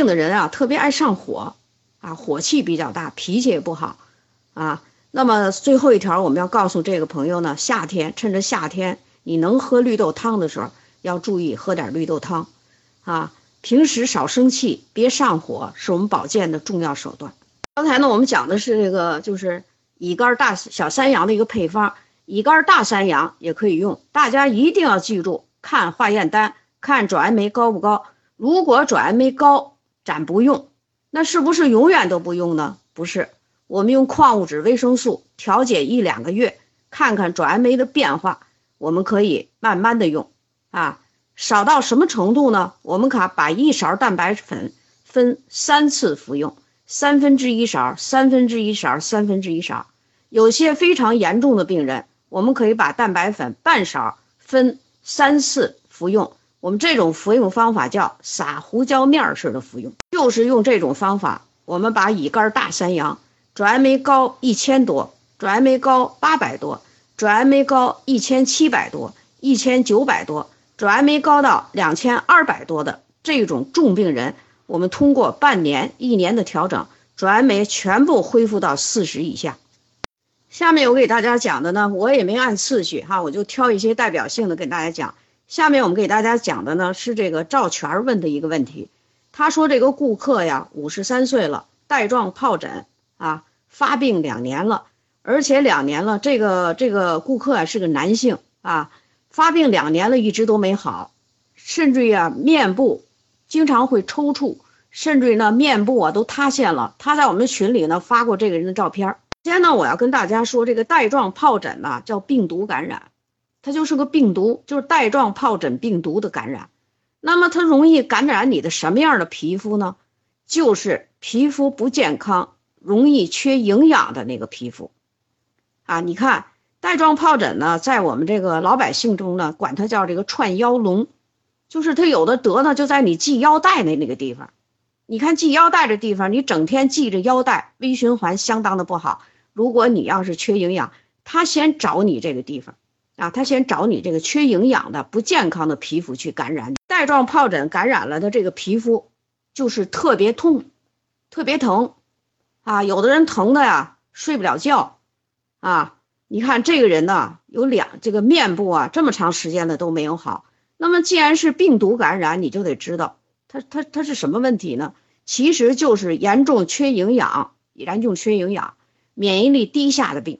病的人啊，特别爱上火啊，火气比较大，脾气也不好啊。那么最后一条，我们要告诉这个朋友呢，夏天，趁着夏天你能喝绿豆汤的时候，要注意喝点绿豆汤啊。平时少生气，别上火，是我们保健的重要手段。刚才呢，我们讲的是这个，就是乙肝大小山羊的一个配方，乙肝大山羊也可以用。大家一定要记住，看化验单，看转氨酶高不高。如果转氨酶高，咱不用。那是不是永远都不用呢？不是，我们用矿物质维生素调节1-2个月，看看转氨酶的变化，我们可以慢慢的用啊。少到什么程度呢？我们把1勺蛋白粉分3次服用，1/3勺、1/3勺、1/3勺。有些非常严重的病人，我们可以把蛋白粉0.5勺分3次服用。我们这种服用方法叫撒胡椒面式的服用，就是用这种方法，我们把乙肝大山羊转氨酶高1000多，转氨酶高800多，转氨酶高1700多、1900多。转氨酶高到2200多的这种重病人，我们通过半年、1年的调整，转氨酶全部恢复到40以下。下面我给大家讲的呢，我也没按次序哈，我就挑一些代表性的给大家讲。下面我们给大家讲的呢，是这个赵全问的一个问题。他说这个顾客呀，53岁了，带状疱疹啊，发病2年了，而且2年了，这个顾客啊是个男性啊。发病2年了，一直都没好，甚至于啊面部经常会抽搐，甚至于呢面部啊都塌陷了。他在我们群里呢发过这个人的照片。今天呢我要跟大家说，这个带状疱疹呢叫病毒感染，它就是个病毒，就是带状疱疹病毒的感染。那么它容易感染你的什么样的皮肤呢？就是皮肤不健康、容易缺营养的那个皮肤啊。你看带状疱疹呢，在我们这个老百姓中呢，管它叫这个串腰龙，就是它有的得呢就在你系腰带的那个地方。你看系腰带的地方，你整天系着腰带，微循环相当的不好。如果你要是缺营养，它先找你这个地方啊，它先找你这个缺营养的不健康的皮肤去感染。带状疱疹感染了的这个皮肤，就是特别痛、特别疼啊，有的人疼的呀睡不了觉啊。你看这个人呢，有这个面部啊，这么长时间的都没有好。那么既然是病毒感染，你就得知道它是什么问题呢？其实就是严重缺营养、免疫力低下的病。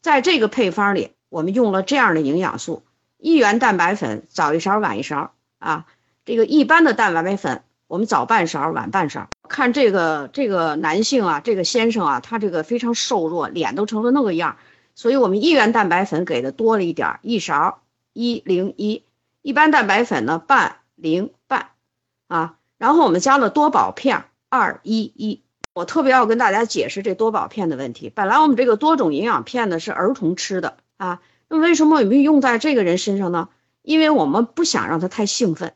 在这个配方里，我们用了这样的营养素：1元蛋白粉早1勺晚1勺啊，这个一般的蛋白粉我们早0.5勺晚0.5勺。看这个男性啊，这个先生啊，他这个非常瘦弱，脸都成了那个样。所以我们1元蛋白粉给的多了一点，1勺101，一般蛋白粉呢0.5啊，然后我们加了多宝片211。我特别要跟大家解释这多宝片的问题。本来我们这个多种营养片呢是儿童吃的啊，那为什么我们用在这个人身上呢？因为我们不想让他太兴奋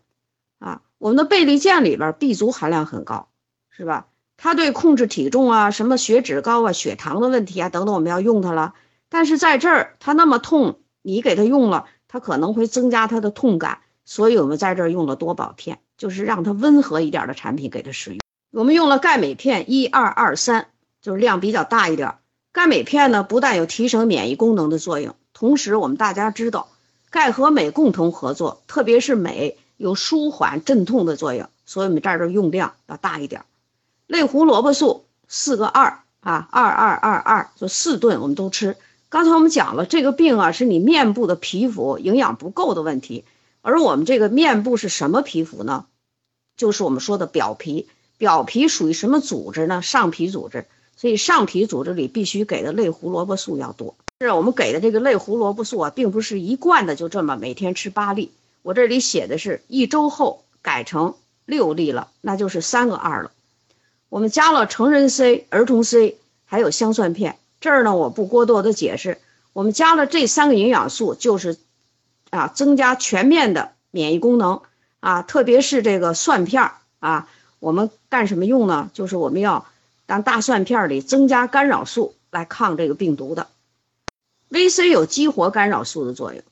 啊。我们的贝利健里边 B 族含量很高，是吧？它对控制体重啊、什么血脂高啊、血糖的问题啊等等，我们要用它了。但是在这儿他那么痛，你给他用了，他可能会增加他的痛感，所以我们在这儿用了多宝片，就是让他温和一点的产品给他使用。我们用了钙镁片1223，就是量比较大一点。钙镁片呢，不但有提升免疫功能的作用，同时我们大家知道钙和镁共同合作，特别是镁有舒缓镇痛的作用，所以我们在这儿用量要大一点。类胡萝卜素4个2啊，2222就4顿我们都吃。刚才我们讲了，这个病啊是你面部的皮肤营养不够的问题，而我们这个面部是什么皮肤呢？就是我们说的表皮。表皮属于什么组织呢？上皮组织。所以上皮组织里必须给的类胡萝卜素要多。是我们给的这个类胡萝卜素啊，并不是一贯的就这么每天吃8粒，我这里写的是1周后改成6粒了，那就是3个2了。我们加了成人 C、儿童 C 还有香蒜片。这儿呢我不过多的解释，我们加了这3个营养素，就是啊增加全面的免疫功能啊。特别是这个蒜片啊，我们干什么用呢？就是我们要让大蒜片里增加干扰素来抗这个病毒的。VC 有激活干扰素的作用，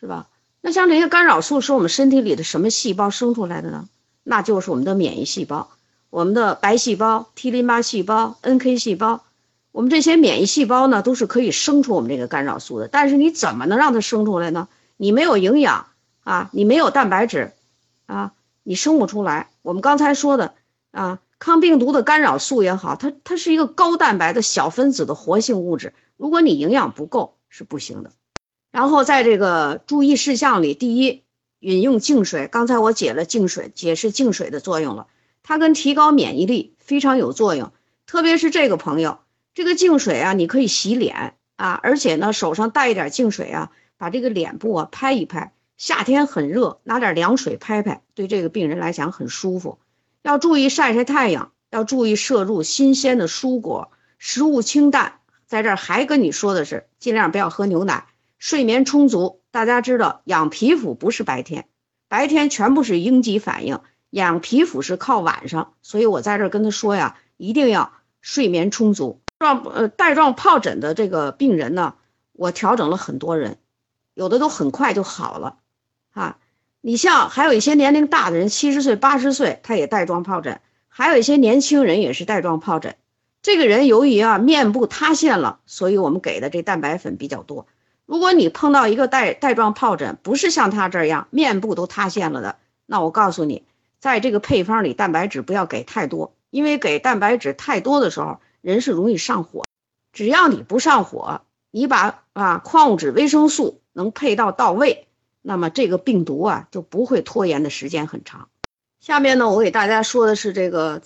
是吧？那像这些干扰素是我们身体里的什么细胞生出来的呢？那就是我们的免疫细胞。我们的白细胞、T 淋巴细胞、NK 细胞，我们这些免疫细胞呢，都是可以生出我们这个干扰素的。但是你怎么能让它生出来呢？你没有营养啊，你没有蛋白质啊，你生不出来。我们刚才说的啊，抗病毒的干扰素也好，它是一个高蛋白的小分子的活性物质，如果你营养不够是不行的。然后在这个注意事项里，第一，饮用净水。刚才我解释净水的作用了，它跟提高免疫力非常有作用。特别是这个朋友，这个净水啊，你可以洗脸啊，而且呢手上带一点净水啊，把这个脸部啊拍一拍，夏天很热，拿点凉水拍拍，对这个病人来讲很舒服。要注意晒晒太阳，要注意摄入新鲜的蔬果，食物清淡。在这儿还跟你说的是，尽量不要喝牛奶，睡眠充足。大家知道养皮肤不是白天，白天全部是应激反应，养皮肤是靠晚上，所以我在这儿跟他说呀，一定要睡眠充足。带状疱疹的这个病人呢，我调整了很多人，有的都很快就好了啊。你像还有一些年龄大的人，70岁80岁他也带状疱疹，还有一些年轻人也是带状疱疹。这个人由于啊面部塌陷了，所以我们给的这蛋白粉比较多。如果你碰到一个带状疱疹，不是像他这样面部都塌陷了的，那我告诉你，在这个配方里蛋白质不要给太多，因为给蛋白质太多的时候人是容易上火。只要你不上火，你把矿物质维生素能配到位，那么这个病毒啊就不会拖延的时间很长。下面呢，我给大家说的是这个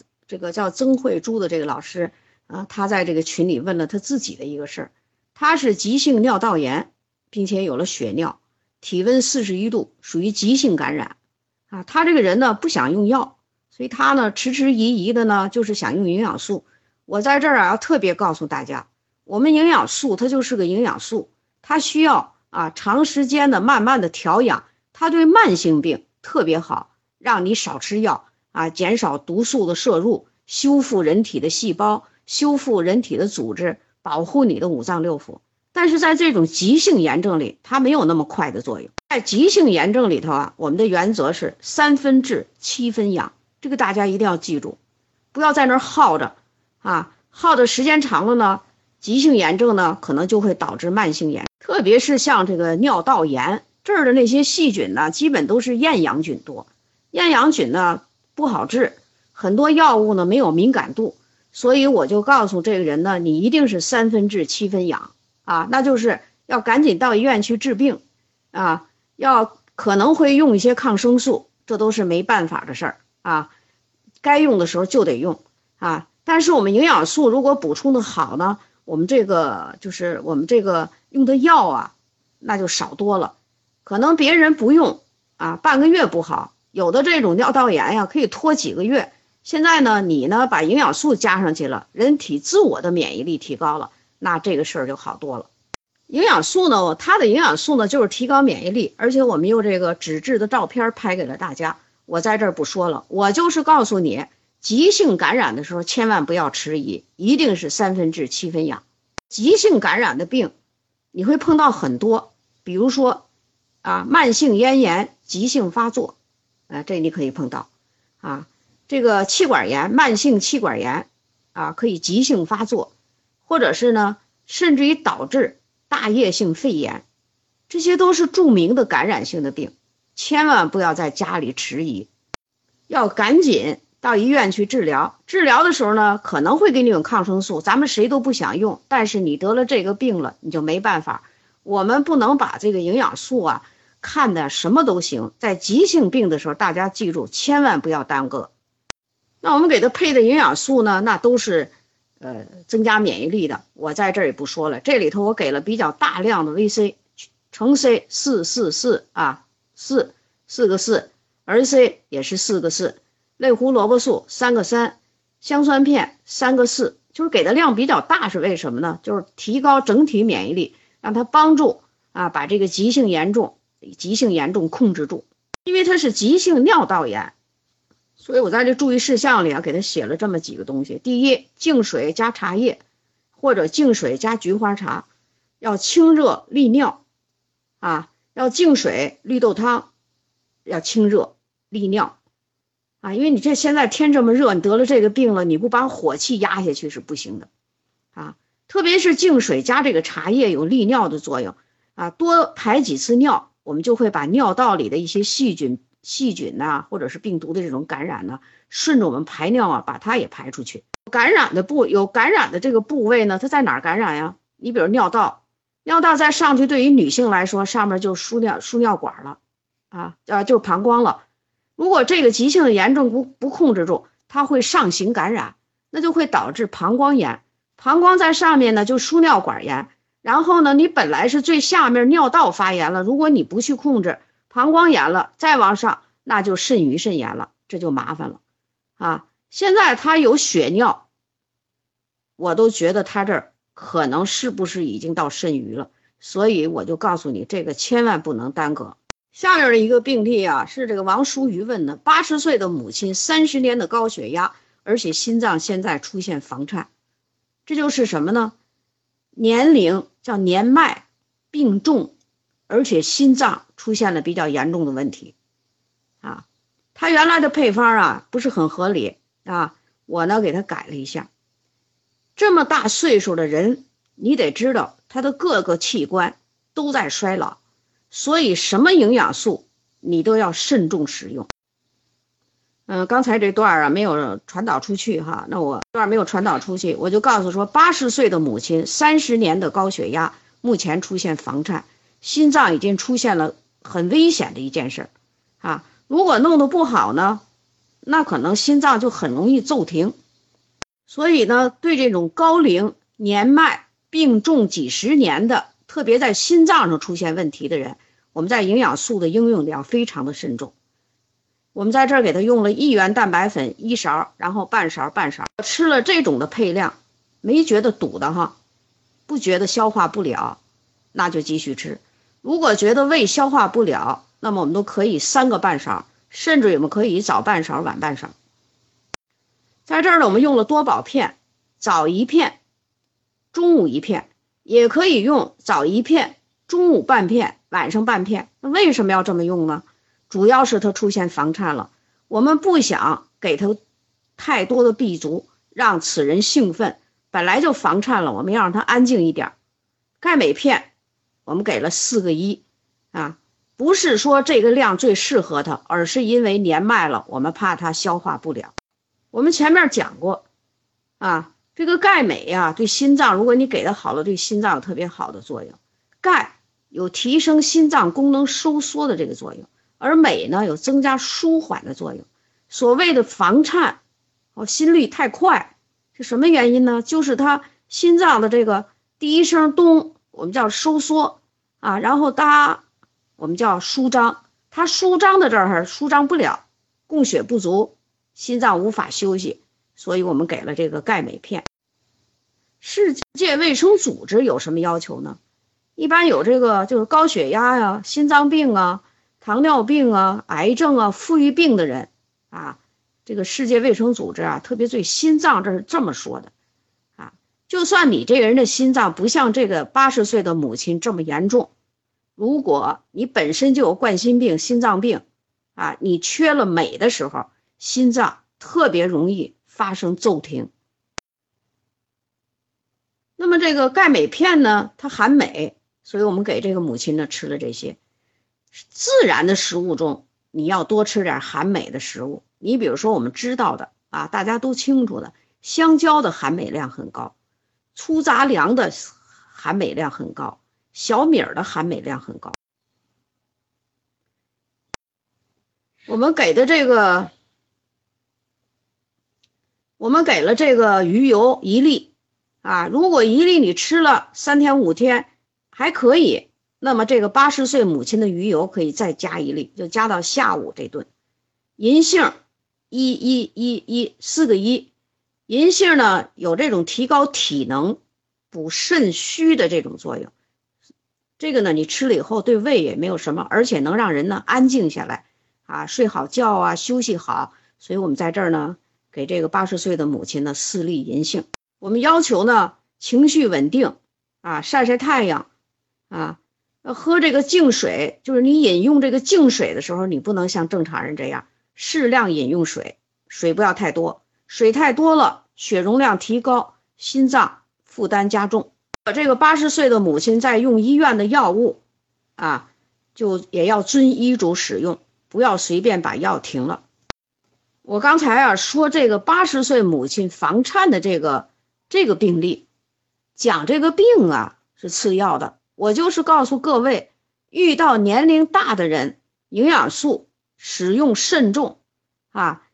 叫曾慧珠的这个老师啊，他在这个群里问了他自己的一个事儿。他是急性尿道炎，并且有了血尿，体温41度，属于急性感染啊。他这个人呢不想用药，所以他呢迟疑的呢就是想用营养素。我在这儿啊要特别告诉大家，我们营养素它就是个营养素，它需要长时间的慢慢的调养，它对慢性病特别好，让你少吃药啊，减少毒素的摄入，修复人体的细胞，修复人体的组织，保护你的五脏六腑。但是在这种急性炎症里，它没有那么快的作用。在急性炎症里头啊，我们的原则是3分治7分养，这个大家一定要记住，不要在那儿耗着啊，耗的时间长了呢，急性炎症呢可能就会导致慢性炎，特别是像这个尿道炎，这儿的那些细菌呢基本都是厌氧菌多，厌氧菌呢不好治，很多药物呢没有敏感度，所以我就告诉这个人呢，你一定是3分治7分养啊，那就是要赶紧到医院去治病啊，要可能会用一些抗生素，这都是没办法的事儿啊，该用的时候就得用啊。但是我们营养素如果补充的好呢，我们这个用的药啊那就少多了，可能别人不用啊半个月不好，有的这种尿道炎呀可以拖几个月。现在呢你呢把营养素加上去了，人体自我的免疫力提高了，那这个事儿就好多了。营养素呢，它的营养素呢就是提高免疫力，而且我们用这个纸质的照片拍给了大家，我在这儿不说了，我就是告诉你，急性感染的时候千万不要迟疑，一定是3分治7分养。急性感染的病你会碰到很多，比如说慢性咽炎急性发作这你可以碰到这个气管炎，慢性气管炎可以急性发作，或者是呢甚至于导致大叶性肺炎，这些都是著名的感染性的病，千万不要在家里迟疑，要赶紧到医院去治疗。治疗的时候呢可能会给你用抗生素，咱们谁都不想用，但是你得了这个病了你就没办法。我们不能把这个营养素看的什么都行，在急性病的时候大家记住千万不要耽搁。那我们给他配的营养素呢，那都是增加免疫力的，我在这儿也不说了。这里头我给了比较大量的 VC 乘 C 444 4个4， RC 也是4个4，类胡萝卜素3个3，香酸片3个4，就是给的量比较大，是为什么呢？就是提高整体免疫力，让它帮助把这个急性严重控制住。因为它是急性尿道炎，所以我在这注意事项里给它写了这么几个东西。第一，净水加茶叶或者净水加菊花茶，要清热利尿要净水绿豆汤，要清热利尿啊，因为你这现在天这么热，你得了这个病了，你不把火气压下去是不行的啊。特别是净水加这个茶叶有利尿的作用啊，多排几次尿，我们就会把尿道里的一些细菌呐，或者是病毒的这种感染呢，顺着我们排尿啊，把它也排出去。有感染的这个部位呢，它在哪儿感染呀？你比如尿道，尿道再上去，对于女性来说，上面就输尿管了啊，就是膀胱了。如果这个急性的炎症不控制住，它会上行感染，那就会导致膀胱炎。膀胱在上面呢，就输尿管炎。然后呢，你本来是最下面尿道发炎了，如果你不去控制，膀胱炎了，再往上那就肾盂肾炎了，这就麻烦了啊！现在他有血尿，我都觉得他这儿可能是不是已经到肾盂了，所以我就告诉你，这个千万不能耽搁。下面的一个病例啊，是这个王淑瑜问的，80岁的母亲，30年的高血压，而且心脏现在出现房颤，这就是什么呢？年龄叫年迈，病重。而且心脏出现了比较严重的问题啊，他原来的配方啊不是很合理啊，我呢给他改了一下。这么大岁数的人，你得知道他的各个器官都在衰老，所以什么营养素你都要慎重使用。刚才这段啊没有传导出去哈，那我这段没有传导出去，我就告诉说80岁的母亲，30年的高血压，目前出现房颤。心脏已经出现了很危险的一件事啊，如果弄得不好呢，那可能心脏就很容易骤停。所以呢，对这种高龄年迈病重几十年的，特别在心脏上出现问题的人，我们在营养素的应用要非常的慎重。我们在这儿给他用了1元蛋白粉1勺，然后半勺，吃了这种的配量，没觉得堵的哈，不觉得消化不了，那就继续吃。如果觉得胃消化不了，那么我们都可以3个半勺，甚至我们可以早半勺晚半勺。在这儿呢，我们用了多宝片，早一片中午一片，也可以用早一片中午半片晚上半片。那为什么要这么用呢？主要是它出现房颤了，我们不想给它太多的 B 族，让此人兴奋，本来就房颤了，我们要让它安静一点。钙镁片我们给了4个1啊，不是说这个量最适合他，而是因为年迈了，我们怕他消化不了。我们前面讲过啊，这个钙镁啊，对心脏，如果你给的好了，对心脏有特别好的作用。钙有提升心脏功能收缩的这个作用，而镁呢有增加舒缓的作用。所谓的房颤心率太快是什么原因呢？就是他心脏的这个第一声咚，我们叫收缩啊，然后它我们叫舒张，它舒张的这儿舒张不了，供血不足，心脏无法休息，所以我们给了这个钙镁片。世界卫生组织有什么要求呢？一般有这个就是高血压呀、心脏病啊、糖尿病啊、癌症啊、富裕病的人啊，这个世界卫生组织啊，特别对心脏这是这么说的。就算你这个人的心脏不像这个80岁的母亲这么严重，如果你本身就有冠心病、心脏病啊，你缺了镁的时候，心脏特别容易发生骤停。那么这个钙镁片呢，它含镁，所以我们给这个母亲呢吃了这些。自然的食物中，你要多吃点含镁的食物。你比如说我们知道的啊，大家都清楚的，香蕉的含镁量很高。粗杂粮的含镁量很高，小米的含镁量很高。我们给了这个鱼油1粒啊，如果1粒你吃了3天5天还可以，那么这个80岁母亲的鱼油可以再加1粒，就加到下午这顿。银杏4个1，银杏呢有这种提高体能、补肾虚的这种作用，这个呢你吃了以后对胃也没有什么，而且能让人呢安静下来啊，睡好觉啊，休息好。所以我们在这儿呢给这个80岁的母亲呢4粒银杏。我们要求呢情绪稳定啊，晒太阳啊，喝这个净水，就是你饮用这个净水的时候，你不能像正常人这样适量饮用水，水不要太多，水太多了血容量提高，心脏负担加重。这个80岁的母亲在用医院的药物就也要遵医嘱使用，不要随便把药停了。我刚才说这个80岁母亲房颤的这个病例，讲这个病是次要的，我就是告诉各位，遇到年龄大的人，营养素使用慎重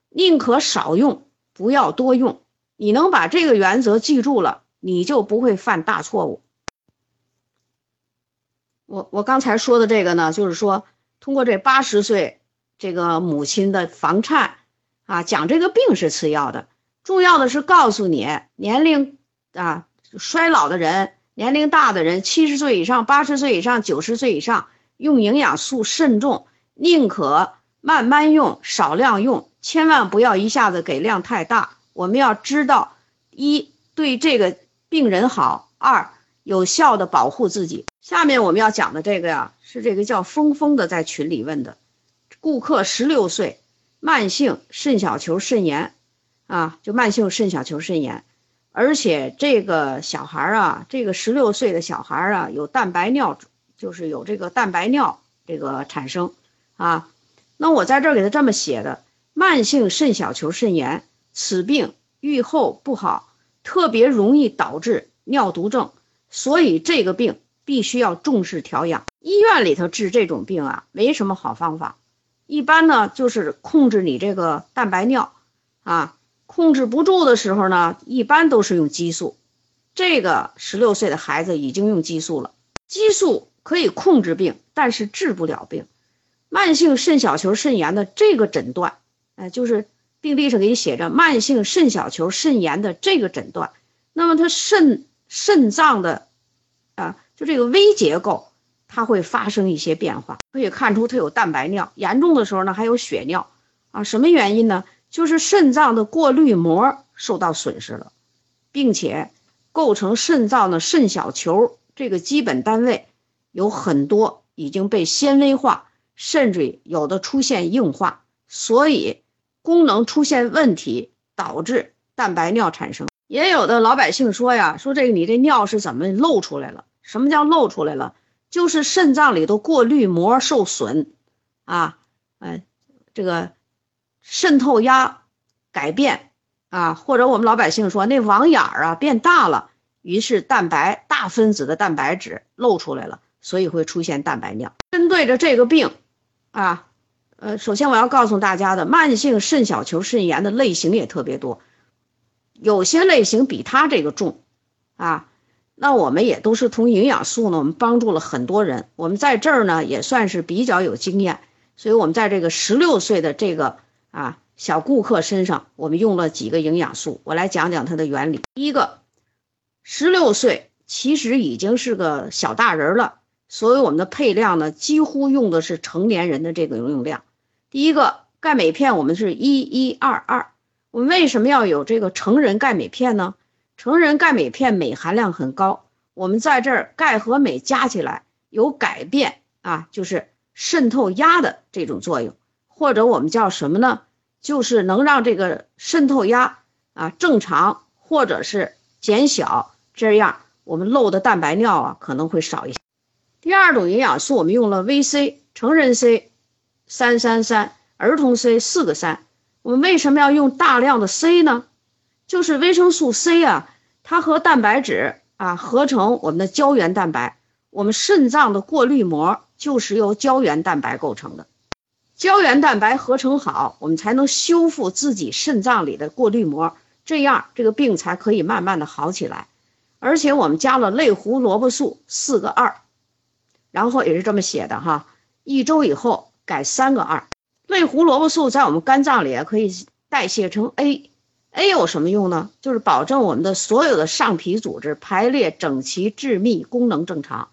宁可少用，不要多用。你能把这个原则记住了，你就不会犯大错误。我刚才说的这个呢，就是说通过这80岁这个母亲的房颤讲这个病是次要的，重要的是告诉你，年龄衰老的人，年龄大的人，70岁以上、80岁以上、90岁以上，用营养素慎重，宁可慢慢用，少量用，千万不要一下子给量太大。我们要知道，一，对这个病人好，二，有效的保护自己。下面我们要讲的这个是这个叫峰的在群里问的，顾客16岁，慢性肾小球肾炎就慢性肾小球肾炎，而且这个小孩这个16岁的小孩有蛋白尿，就是有这个蛋白尿这个产生那我在这儿给他这么写的，慢性肾小球肾炎，此病预后不好，特别容易导致尿毒症，所以这个病必须要重视调养。医院里头治这种病没什么好方法，一般呢就是控制你这个蛋白尿控制不住的时候呢，一般都是用激素。这个16岁的孩子已经用激素了，激素可以控制病，但是治不了病。慢性肾小球肾炎的这个诊断就是病历上给你写着慢性肾小球肾炎的这个诊断，那么它肾脏的就这个微结构它会发生一些变化，可以看出它有蛋白尿，严重的时候呢还有血尿什么原因呢？就是肾脏的过滤膜受到损失了，并且构成肾脏的肾小球这个基本单位有很多已经被纤维化，甚至有的出现硬化，所以功能出现问题，导致蛋白尿产生。也有的老百姓说说这个你这尿是怎么漏出来了？什么叫漏出来了？就是肾脏里头过滤膜受损这个渗透压改变或者我们老百姓说那网眼变大了，于是蛋白大分子的蛋白质漏出来了，所以会出现蛋白尿。针对着这个病首先我要告诉大家的，慢性肾小球肾炎的类型也特别多，有些类型比它这个重那我们也都是从营养素呢，我们帮助了很多人，我们在这儿呢也算是比较有经验，所以我们在这个16岁的这个小顾客身上，我们用了几个营养素，我来讲讲它的原理。第一个，16岁其实已经是个小大人了，所以我们的配量呢几乎用的是成年人的这个用量。第一个钙镁片我们是1122，我们为什么要有这个成人钙镁片呢？成人钙镁片镁含量很高，我们在这儿钙和镁加起来有改变就是渗透压的这种作用，或者我们叫什么呢？就是能让这个渗透压正常或者是减小，这样我们漏的蛋白尿可能会少一些。第二种营养素我们用了 VC， 成人 C333， 儿童 C4个3， 我们为什么要用大量的 C 呢？就是维生素 C 它和蛋白质合成我们的胶原蛋白，我们肾脏的过滤膜就是由胶原蛋白构成的，胶原蛋白合成好，我们才能修复自己肾脏里的过滤膜，这样这个病才可以慢慢的好起来。而且我们加了类胡萝卜素4个2，然后也是这么写的一周以后改3个2。类胡萝卜素在我们肝脏里可以代谢成 A 有什么用呢？就是保证我们的所有的上皮组织排列整齐致密，功能正常。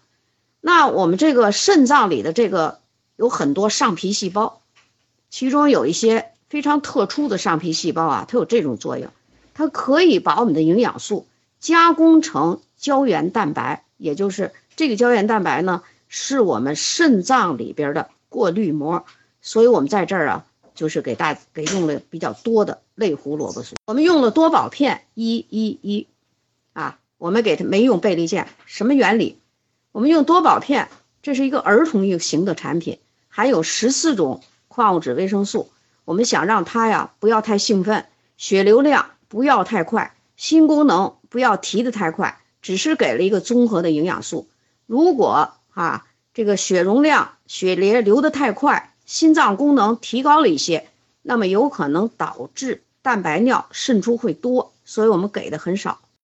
那我们这个肾脏里的这个有很多上皮细胞，其中有一些非常特殊的上皮细胞它有这种作用，它可以把我们的营养素加工成胶原蛋白，也就是这个胶原蛋白呢是我们肾脏里边的过滤膜，所以我们在这儿就是给用了比较多的类胡萝卜素。我们用了多宝片111啊，我们给它没用倍利健，什么原理？我们用多宝片，这是一个儿童型的产品，含有14种矿物质维生素。我们想让它呀不要太兴奋，血流量不要太快，心功能不要提得太快，只是给了一个综合的营养素。如果啊这个血容量、血流得太快，心脏功能提高了一些，那么有可能导致蛋白尿渗出会多，所以我们给的很少。